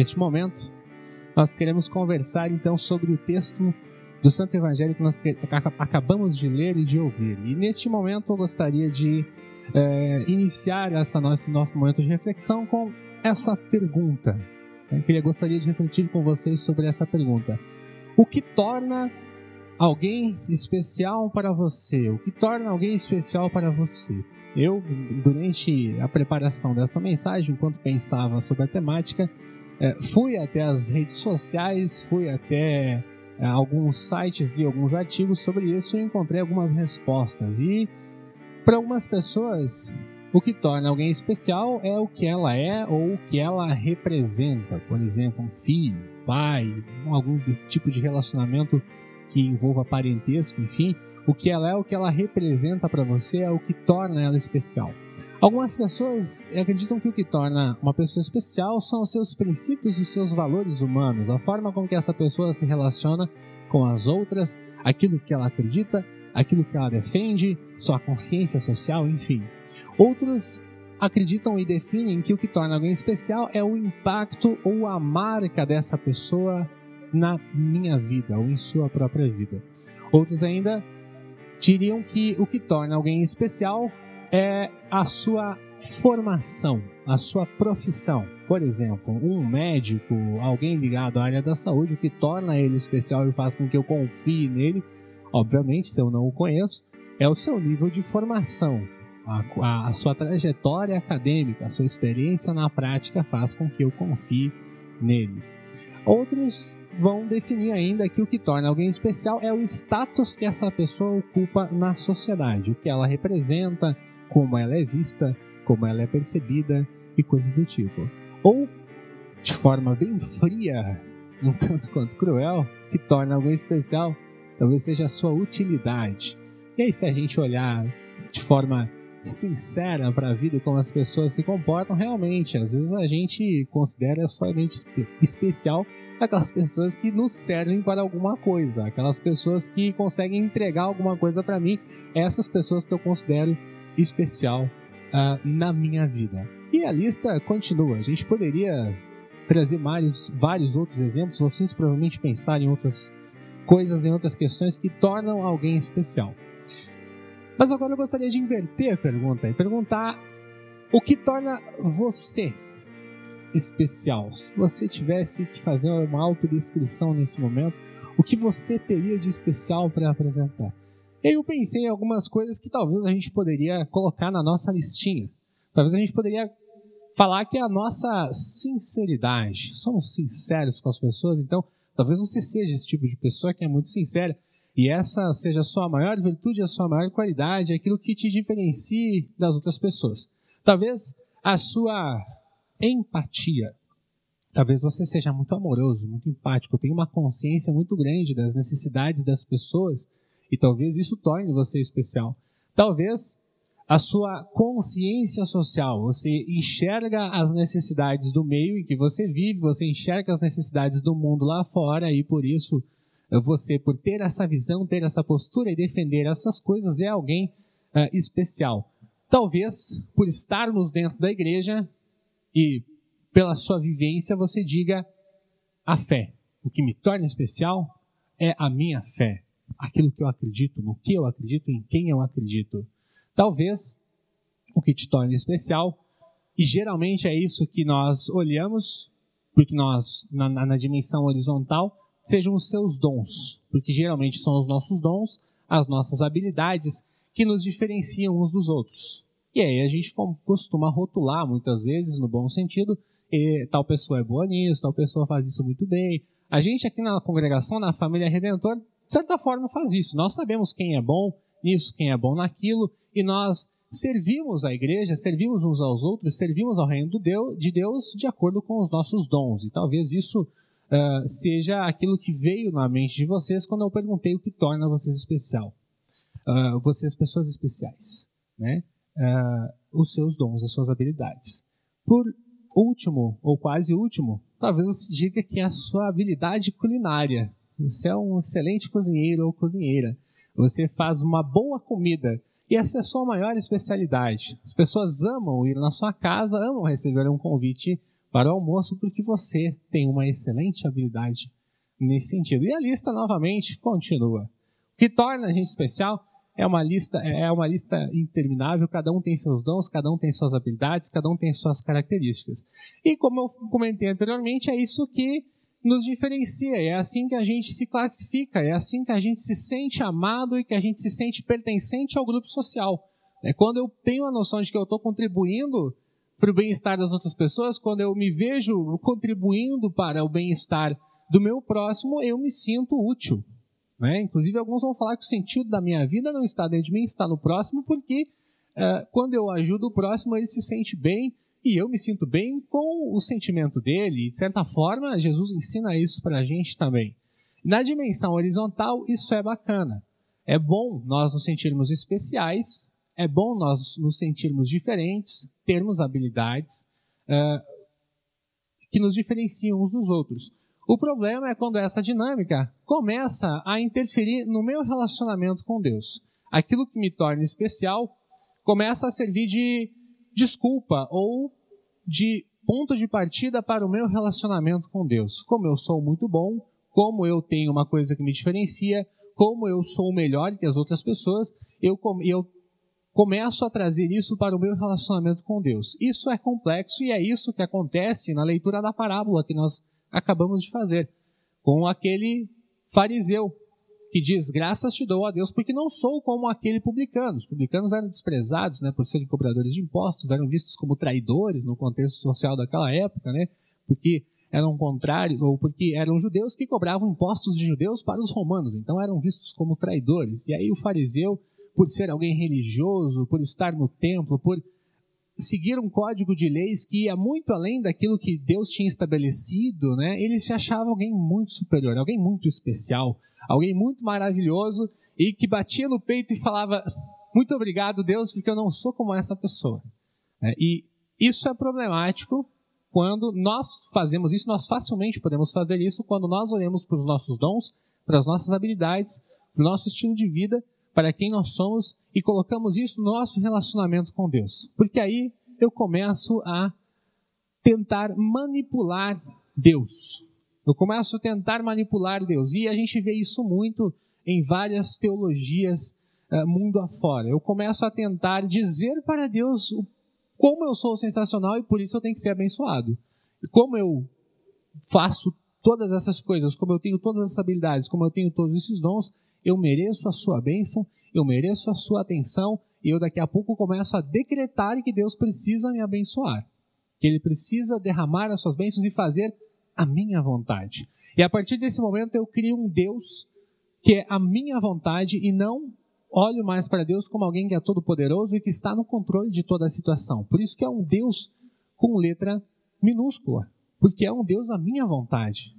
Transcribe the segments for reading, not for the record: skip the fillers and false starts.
Neste momento, nós queremos conversar então sobre o texto do Santo Evangelho que nós acabamos de ler e de ouvir. E neste momento eu gostaria de iniciar esse nosso momento de reflexão com essa pergunta. Eu gostaria de refletir com vocês sobre essa pergunta. O que torna alguém especial para você? O que torna alguém especial para você? Eu, durante a preparação dessa mensagem, enquanto pensava sobre a temática, fui até as redes sociais, fui até alguns sites, li alguns artigos sobre isso e encontrei algumas respostas. E para algumas pessoas, o que torna alguém especial é o que ela é ou o que ela representa. Por exemplo, um filho, pai, algum tipo de relacionamento que envolva parentesco, enfim. O que ela é, o que ela representa para você é o que torna ela especial. Algumas pessoas acreditam que o que torna uma pessoa especial são os seus princípios e os seus valores humanos, a forma com que essa pessoa se relaciona com as outras, aquilo que ela acredita, aquilo que ela defende, sua consciência social, enfim. Outros acreditam e definem que o que torna alguém especial é o impacto ou a marca dessa pessoa na minha vida ou em sua própria vida. Outros ainda diriam que o que torna alguém especial é a sua formação, a sua profissão. Por exemplo, um médico, alguém ligado à área da saúde, o que torna ele especial e faz com que eu confie nele, obviamente, se eu não o conheço, é o seu nível de formação. A sua trajetória acadêmica, a sua experiência na prática faz com que eu confie nele. Outros vão definir ainda que o que torna alguém especial é o status que essa pessoa ocupa na sociedade, o que ela representa, como ela é vista, como ela é percebida e coisas do tipo. Ou, de forma bem fria, um tanto quanto cruel, que torna alguém especial talvez seja a sua utilidade. E aí, se a gente olhar de forma sincera para a vida e como as pessoas se comportam, realmente, às vezes a gente considera somente especial aquelas pessoas que nos servem para alguma coisa, aquelas pessoas que conseguem entregar alguma coisa para mim, essas pessoas que eu considero especial na minha vida. E a lista continua. A gente poderia trazer vários outros exemplos, vocês provavelmente pensarem em outras coisas, em outras questões que tornam alguém especial. Mas agora eu gostaria de inverter a pergunta e perguntar o que torna você especial. Se você tivesse que fazer uma autodescrição nesse momento, o que você teria de especial para apresentar? Eu pensei em algumas coisas que talvez a gente poderia colocar na nossa listinha. Talvez a gente poderia falar que é a nossa sinceridade. Somos sinceros com as pessoas, então talvez você seja esse tipo de pessoa que é muito sincera. E essa seja a sua maior virtude, a sua maior qualidade, aquilo que te diferencie das outras pessoas. Talvez a sua empatia. Talvez você seja muito amoroso, muito empático, tenha uma consciência muito grande das necessidades das pessoas e talvez isso torne você especial. Talvez a sua consciência social. Você enxerga as necessidades do meio em que você vive, você enxerga as necessidades do mundo lá fora e por isso você, por ter essa visão, ter essa postura e defender essas coisas, é alguém especial. Talvez, por estarmos dentro da igreja e pela sua vivência, você diga a fé. O que me torna especial é a minha fé. Aquilo que eu acredito, no que eu acredito, em quem eu acredito. Talvez, o que te torna especial, e geralmente é isso que nós olhamos, porque nós, na dimensão horizontal, sejam os seus dons, porque geralmente são os nossos dons, as nossas habilidades que nos diferenciam uns dos outros. E aí a gente costuma rotular muitas vezes, no bom sentido, tal pessoa é boa nisso, tal pessoa faz isso muito bem. A gente aqui na congregação, na família Redentor, de certa forma faz isso. Nós sabemos quem é bom nisso, quem é bom naquilo, e nós servimos a igreja, servimos uns aos outros, servimos ao reino de Deus de acordo com os nossos dons. E talvez isso seja aquilo que veio na mente de vocês quando eu perguntei o que torna vocês especial. Vocês pessoas especiais, né? Os seus dons, as suas habilidades. Por último, ou quase último, talvez você diga que é a sua habilidade culinária. Você é um excelente cozinheiro ou cozinheira. Você faz uma boa comida. E essa é a sua maior especialidade. As pessoas amam ir na sua casa, amam receber um convite para o almoço, porque você tem uma excelente habilidade nesse sentido. E a lista, novamente, continua. O que torna a gente especial é uma lista interminável, cada um tem seus dons, cada um tem suas habilidades, cada um tem suas características. E como eu comentei anteriormente, é isso que nos diferencia, é assim que a gente se classifica, é assim que a gente se sente amado e que a gente se sente pertencente ao grupo social. É quando eu tenho a noção de que eu estou contribuindo para o bem-estar das outras pessoas, quando eu me vejo contribuindo para o bem-estar do meu próximo, eu me sinto útil. Né? Inclusive, alguns vão falar que o sentido da minha vida não está dentro de mim, está no próximo, porque quando eu ajudo o próximo, ele se sente bem e eu me sinto bem com o sentimento dele. E, de certa forma, Jesus ensina isso para a gente também. Na dimensão horizontal, isso é bacana. É bom nós nos sentirmos especiais, é bom nós nos sentirmos diferentes, termos habilidades que nos diferenciam uns dos outros. O problema é quando essa dinâmica começa a interferir no meu relacionamento com Deus. Aquilo que me torna especial começa a servir de desculpa ou de ponto de partida para o meu relacionamento com Deus. Como eu sou muito bom, como eu tenho uma coisa que me diferencia, como eu sou melhor que as outras pessoas, eu começo a trazer isso para o meu relacionamento com Deus. Isso é complexo e é isso que acontece na leitura da parábola que nós acabamos de fazer, com aquele fariseu que diz: graças te dou a Deus, porque não sou como aquele publicano. Os publicanos eram desprezados, né, por serem cobradores de impostos, eram vistos como traidores no contexto social daquela época, né, porque eram contrários, ou porque eram judeus que cobravam impostos de judeus para os romanos, então eram vistos como traidores. E aí o fariseu, por ser alguém religioso, por estar no templo, por seguir um código de leis que ia muito além daquilo que Deus tinha estabelecido, né? Ele se achava alguém muito superior, alguém muito especial, alguém muito maravilhoso e que batia no peito e falava: muito obrigado, Deus, porque eu não sou como essa pessoa. E isso é problemático quando nós fazemos isso, nós facilmente podemos fazer isso quando nós olhamos para os nossos dons, para as nossas habilidades, para o nosso estilo de vida, para quem nós somos, e colocamos isso no nosso relacionamento com Deus. Porque aí eu começo a tentar manipular Deus. E a gente vê isso muito em várias teologias mundo afora. Eu começo a tentar dizer para Deus como eu sou sensacional e por isso eu tenho que ser abençoado. E como eu faço todas essas coisas, como eu tenho todas essas habilidades, como eu tenho todos esses dons, eu mereço a sua bênção, eu mereço a sua atenção, e eu daqui a pouco começo a decretar que Deus precisa me abençoar, que Ele precisa derramar as suas bênçãos e fazer a minha vontade. E a partir desse momento eu crio um Deus que é a minha vontade e não olho mais para Deus como alguém que é todo poderoso e que está no controle de toda a situação. Por isso que é um Deus com letra minúscula, porque é um Deus à minha vontade.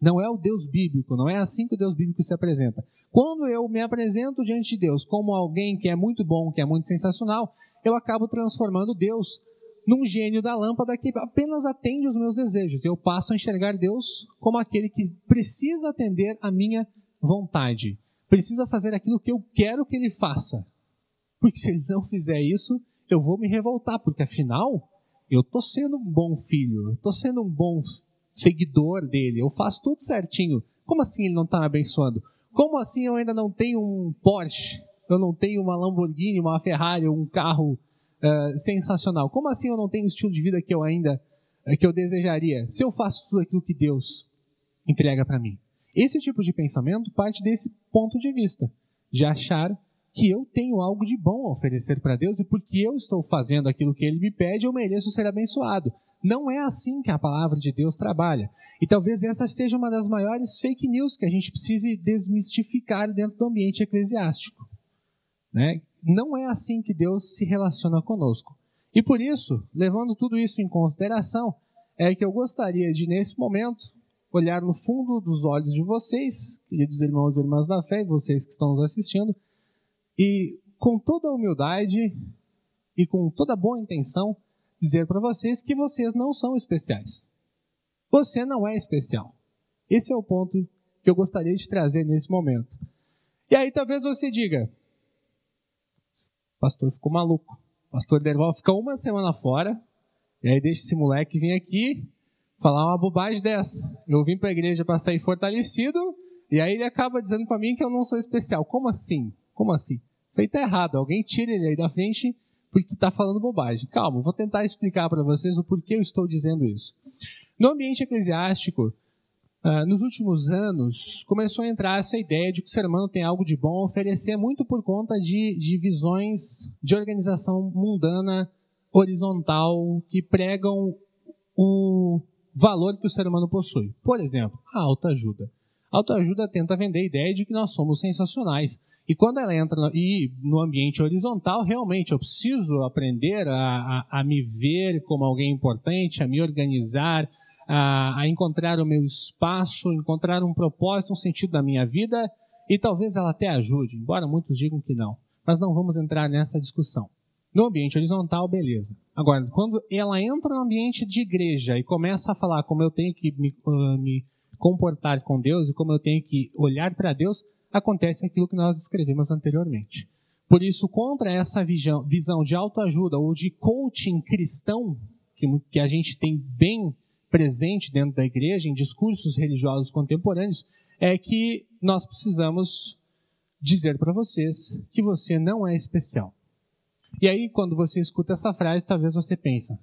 Não é o Deus bíblico, não é assim que o Deus bíblico se apresenta. Quando eu me apresento diante de Deus como alguém que é muito bom, que é muito sensacional, eu acabo transformando Deus num gênio da lâmpada que apenas atende os meus desejos. Eu passo a enxergar Deus como aquele que precisa atender a minha vontade, precisa fazer aquilo que eu quero que Ele faça. Porque se Ele não fizer isso, eu vou me revoltar, porque afinal, eu estou sendo um bom filho, eu estou sendo um bom seguidor dele, eu faço tudo certinho. Como assim ele não está me abençoando? Como assim eu ainda não tenho um Porsche? Eu não tenho uma Lamborghini, uma Ferrari, um carro sensacional? Como assim eu não tenho o estilo de vida que eu ainda que eu desejaria? Se eu faço tudo aquilo que Deus entrega para mim. Esse tipo de pensamento parte desse ponto de vista, de achar que eu tenho algo de bom a oferecer para Deus e porque eu estou fazendo aquilo que Ele me pede, eu mereço ser abençoado. Não é assim que a palavra de Deus trabalha. E talvez essa seja uma das maiores fake news que a gente precise desmistificar dentro do ambiente eclesiástico. Né? Não é assim que Deus se relaciona conosco. E por isso, levando tudo isso em consideração, é que eu gostaria de, nesse momento, olhar no fundo dos olhos de vocês, queridos irmãos e irmãs da fé, vocês que estão nos assistindo, e com toda a humildade e com toda a boa intenção, dizer para vocês que vocês não são especiais. Você não é especial. Esse é o ponto que eu gostaria de trazer nesse momento. E aí talvez você diga: o pastor ficou maluco. O pastor Derval fica uma semana fora E aí deixa esse moleque vir aqui falar uma bobagem dessa. Eu vim para a igreja para sair fortalecido, e aí ele acaba dizendo para mim que eu não sou especial. Como assim? Como assim? Isso aí está errado. Alguém tira ele aí da frente porque está falando bobagem. Calma, eu vou tentar explicar para vocês o porquê eu estou dizendo isso. No ambiente eclesiástico, nos últimos anos, começou a entrar essa ideia de que o ser humano tem algo de bom a oferecer muito por conta de visões de organização mundana, horizontal, que pregam o valor que o ser humano possui. Por exemplo, a autoajuda. A autoajuda tenta vender a ideia de que nós somos sensacionais. E quando ela entra no ambiente horizontal, realmente eu preciso aprender a me ver como alguém importante, a me organizar, a encontrar o meu espaço, encontrar um propósito, um sentido da minha vida, e talvez ela até ajude, embora muitos digam que não. Mas não vamos entrar nessa discussão. No ambiente horizontal, beleza. Agora, quando ela entra no ambiente de igreja e começa a falar como eu tenho que me comportar com Deus e como eu tenho que olhar para Deus, acontece aquilo que nós descrevemos anteriormente. Por isso, contra essa visão de autoajuda ou de coaching cristão, que a gente tem bem presente dentro da igreja, em discursos religiosos contemporâneos, é que nós precisamos dizer para vocês que você não é especial. E aí, quando você escuta essa frase, talvez você pense,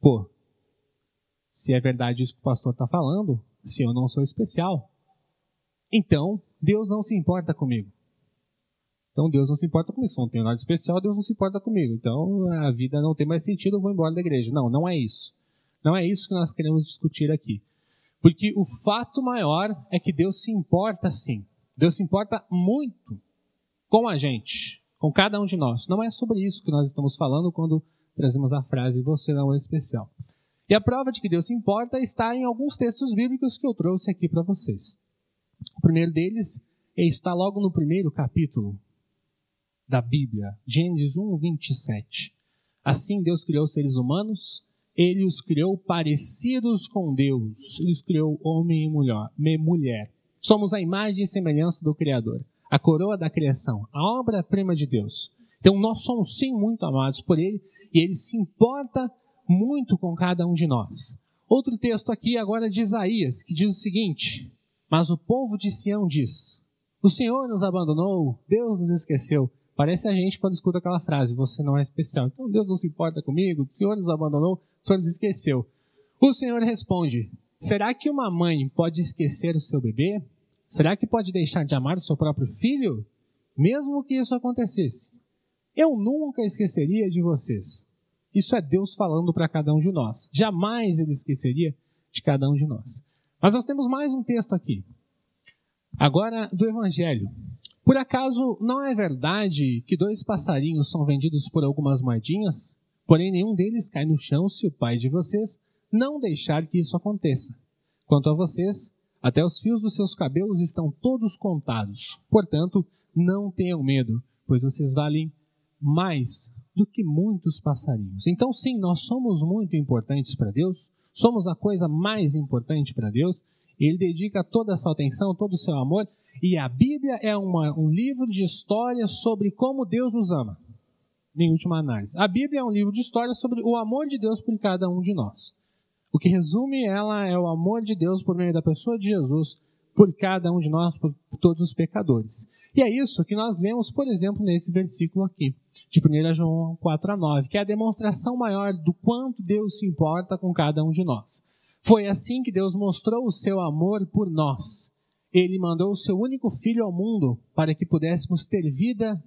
pô, se é verdade isso que o pastor está falando, se eu não sou especial, então Deus não se importa comigo. Então Deus não se importa comigo, se eu não tenho nada de especial, Deus não se importa comigo. Então a vida não tem mais sentido, eu vou embora da igreja. Não, não é isso. Não é isso que nós queremos discutir aqui. Porque o fato maior é que Deus se importa sim. Deus se importa muito com a gente, com cada um de nós. Não é sobre isso que nós estamos falando quando trazemos a frase "você não é especial". E a prova de que Deus se importa está em alguns textos bíblicos que eu trouxe aqui para vocês. O primeiro deles está logo no primeiro capítulo da Bíblia, Gênesis 1:27. Assim Deus criou os seres humanos. Ele os criou parecidos com Deus. Ele os criou homem e mulher. Somos a imagem e semelhança do Criador. A coroa da criação. A obra-prima de Deus. Então nós somos sim muito amados por Ele. E Ele se importa muito com cada um de nós. Outro texto aqui agora de Isaías, que diz o seguinte. Mas o povo de Sião diz: o Senhor nos abandonou, Deus nos esqueceu. Parece a gente quando escuta aquela frase, você não é especial. Então Deus não se importa comigo, o Senhor nos abandonou, o Senhor nos esqueceu. O Senhor responde, será que uma mãe pode esquecer o seu bebê? Será que pode deixar de amar o seu próprio filho? Mesmo que isso acontecesse, eu nunca esqueceria de vocês. Isso é Deus falando para cada um de nós. Jamais Ele esqueceria de cada um de nós. Mas nós temos mais um texto aqui. Agora do Evangelho. Por acaso, não é verdade que 2 passarinhos são vendidos por algumas moedinhas? Porém, nenhum deles cai no chão se o pai de vocês não deixar que isso aconteça. Quanto a vocês, até os fios dos seus cabelos estão todos contados. Portanto, não tenham medo, pois vocês valem mais do que muitos passarinhos. Então, sim, nós somos muito importantes para Deus, somos a coisa mais importante para Deus. Ele dedica toda a sua atenção, todo o seu amor. E a Bíblia é um livro de história sobre como Deus nos ama, em última análise. A Bíblia é um livro de história sobre o amor de Deus por cada um de nós. O que resume ela é o amor de Deus por meio da pessoa de Jesus, por cada um de nós, por todos os pecadores. E é isso que nós lemos, por exemplo, nesse versículo aqui, de 1 João 4:9, que é a demonstração maior do quanto Deus se importa com cada um de nós. Foi assim que Deus mostrou o seu amor por nós. Ele mandou o seu único filho ao mundo para que pudéssemos ter vida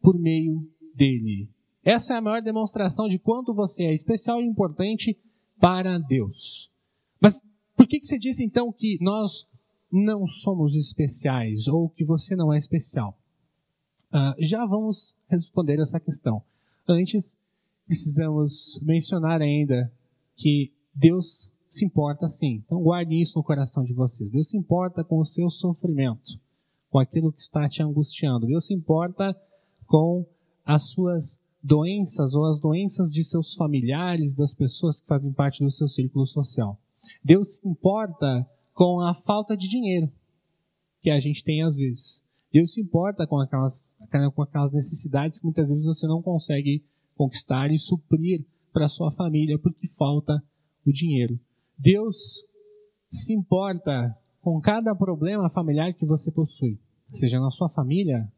por meio dele. Essa é a maior demonstração de quanto você é especial e importante para Deus. Mas por que você diz então que nós não somos especiais ou que você não é especial? Já vamos responder essa questão. Antes, precisamos mencionar ainda que Deus se importa sim. Então guardem isso no coração de vocês. Deus se importa com o seu sofrimento, com aquilo que está te angustiando. Deus se importa com as suas doenças ou as doenças de seus familiares, das pessoas que fazem parte do seu círculo social. Deus se importa com a falta de dinheiro que a gente tem às vezes. Deus se importa com aquelas necessidades que muitas vezes você não consegue conquistar e suprir para sua família porque falta o dinheiro. Deus se importa com cada problema familiar que você possui, seja na sua família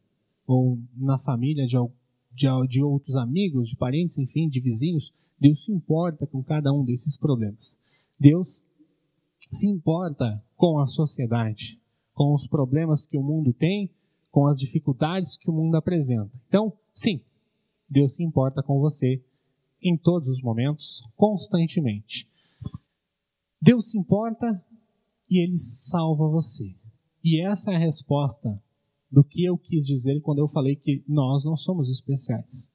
ou na família de outros amigos, de parentes, enfim, de vizinhos. Deus se importa com cada um desses problemas. Deus se importa com a sociedade, com os problemas que o mundo tem, com as dificuldades que o mundo apresenta. Então, sim, Deus se importa com você em todos os momentos, constantemente. Deus se importa e Ele salva você. E essa é a resposta do que eu quis dizer quando eu falei que nós não somos especiais.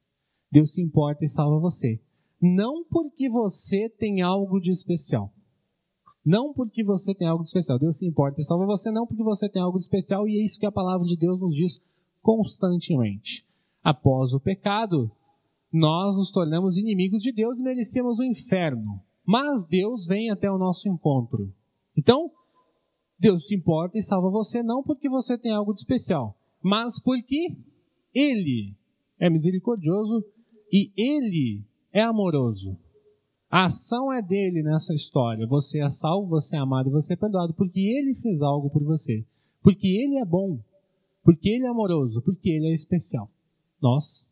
Deus se importa e salva você. Não porque você tem algo de especial. Não porque você tem algo de especial. Deus se importa e salva você, não porque você tem algo de especial. E é isso que a palavra de Deus nos diz constantemente. Após o pecado, nós nos tornamos inimigos de Deus e merecemos o inferno. Mas Deus vem até o nosso encontro. Então, Deus se importa e salva você, não porque você tem algo de especial, mas porque Ele é misericordioso e Ele é amoroso. A ação é dele nessa história. Você é salvo, você é amado, você é perdoado, porque ele fez algo por você. Porque ele é bom, porque ele é amoroso, porque ele é especial. Nós,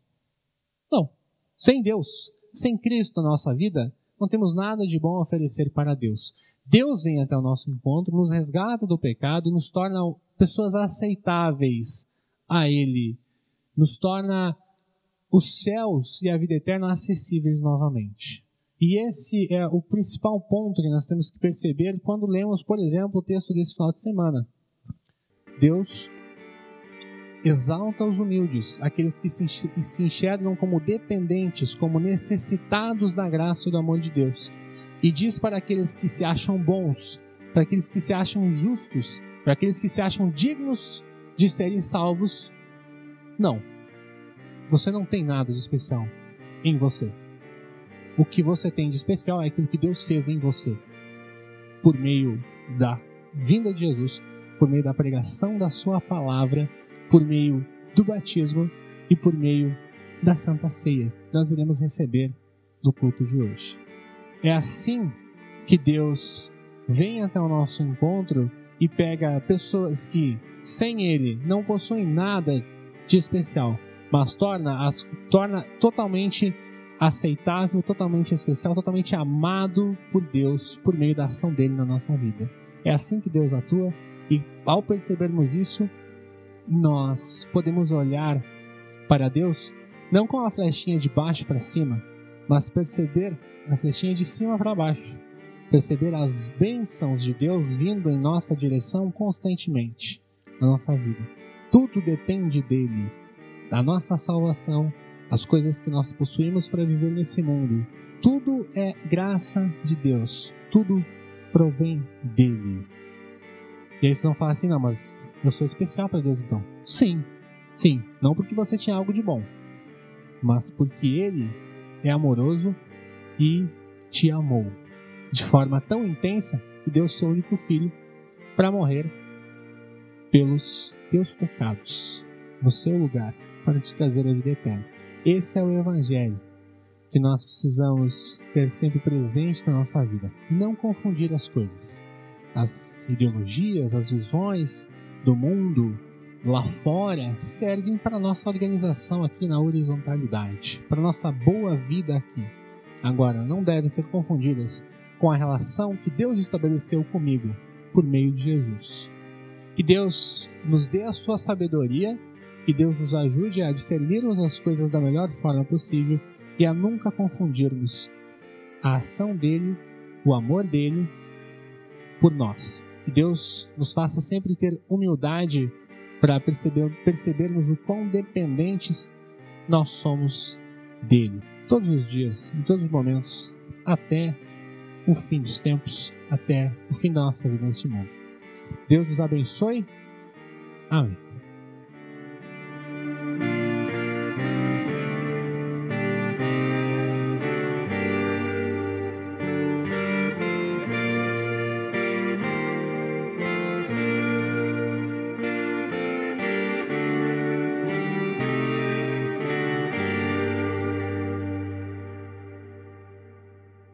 não. Sem Deus, sem Cristo na nossa vida, não temos nada de bom a oferecer para Deus. Deus vem até o nosso encontro, nos resgata do pecado e nos torna pessoas aceitáveis a Ele. Nos torna os céus e a vida eterna acessíveis novamente. E esse é o principal ponto que nós temos que perceber quando lemos, por exemplo, o texto desse final de semana. Deus exalta os humildes, aqueles que se enxergam como dependentes, como necessitados da graça e do amor de Deus. E diz para aqueles que se acham bons, para aqueles que se acham justos, para aqueles que se acham dignos de serem salvos, não. Você não tem nada de especial em você. O que você tem de especial é aquilo que Deus fez em você, por meio da vinda de Jesus, por meio da pregação da sua palavra, por meio do batismo e por meio da Santa Ceia. Nós iremos receber do culto de hoje. É assim que Deus vem até o nosso encontro e pega pessoas que, sem Ele, não possuem nada de especial, mas torna totalmente aceitável, totalmente especial, totalmente amado por Deus por meio da ação dele na nossa vida. É assim que Deus atua e, ao percebermos isso, nós podemos olhar para Deus não com a flechinha de baixo para cima, mas perceber a flechinha de cima para baixo, perceber as bênçãos de Deus vindo em nossa direção constantemente na nossa vida. Tudo depende dele, da nossa salvação, as coisas que nós possuímos para viver nesse mundo. Tudo é graça de Deus. Tudo provém dele. E aí vocês vão falar assim, não, mas eu sou especial para Deus então. Sim. Não porque você tinha algo de bom, mas porque Ele é amoroso e te amou de forma tão intensa que deu seu único filho para morrer pelos teus pecados, no seu lugar, para te trazer a vida eterna. Esse é o Evangelho que nós precisamos ter sempre presente na nossa vida. E não confundir as coisas, as ideologias, as visões do mundo lá fora servem para a nossa organização aqui na horizontalidade, para a nossa boa vida aqui. Agora, não devem ser confundidas com a relação que Deus estabeleceu comigo por meio de Jesus. Que Deus nos dê a sua sabedoria, que Deus nos ajude a discernirmos as coisas da melhor forma possível e a nunca confundirmos a ação dele, o amor dele por nós. Que Deus nos faça sempre ter humildade para percebermos o quão dependentes nós somos dele. Todos os dias, em todos os momentos, até o fim dos tempos, até o fim da nossa vida neste mundo. Deus nos abençoe. Amém.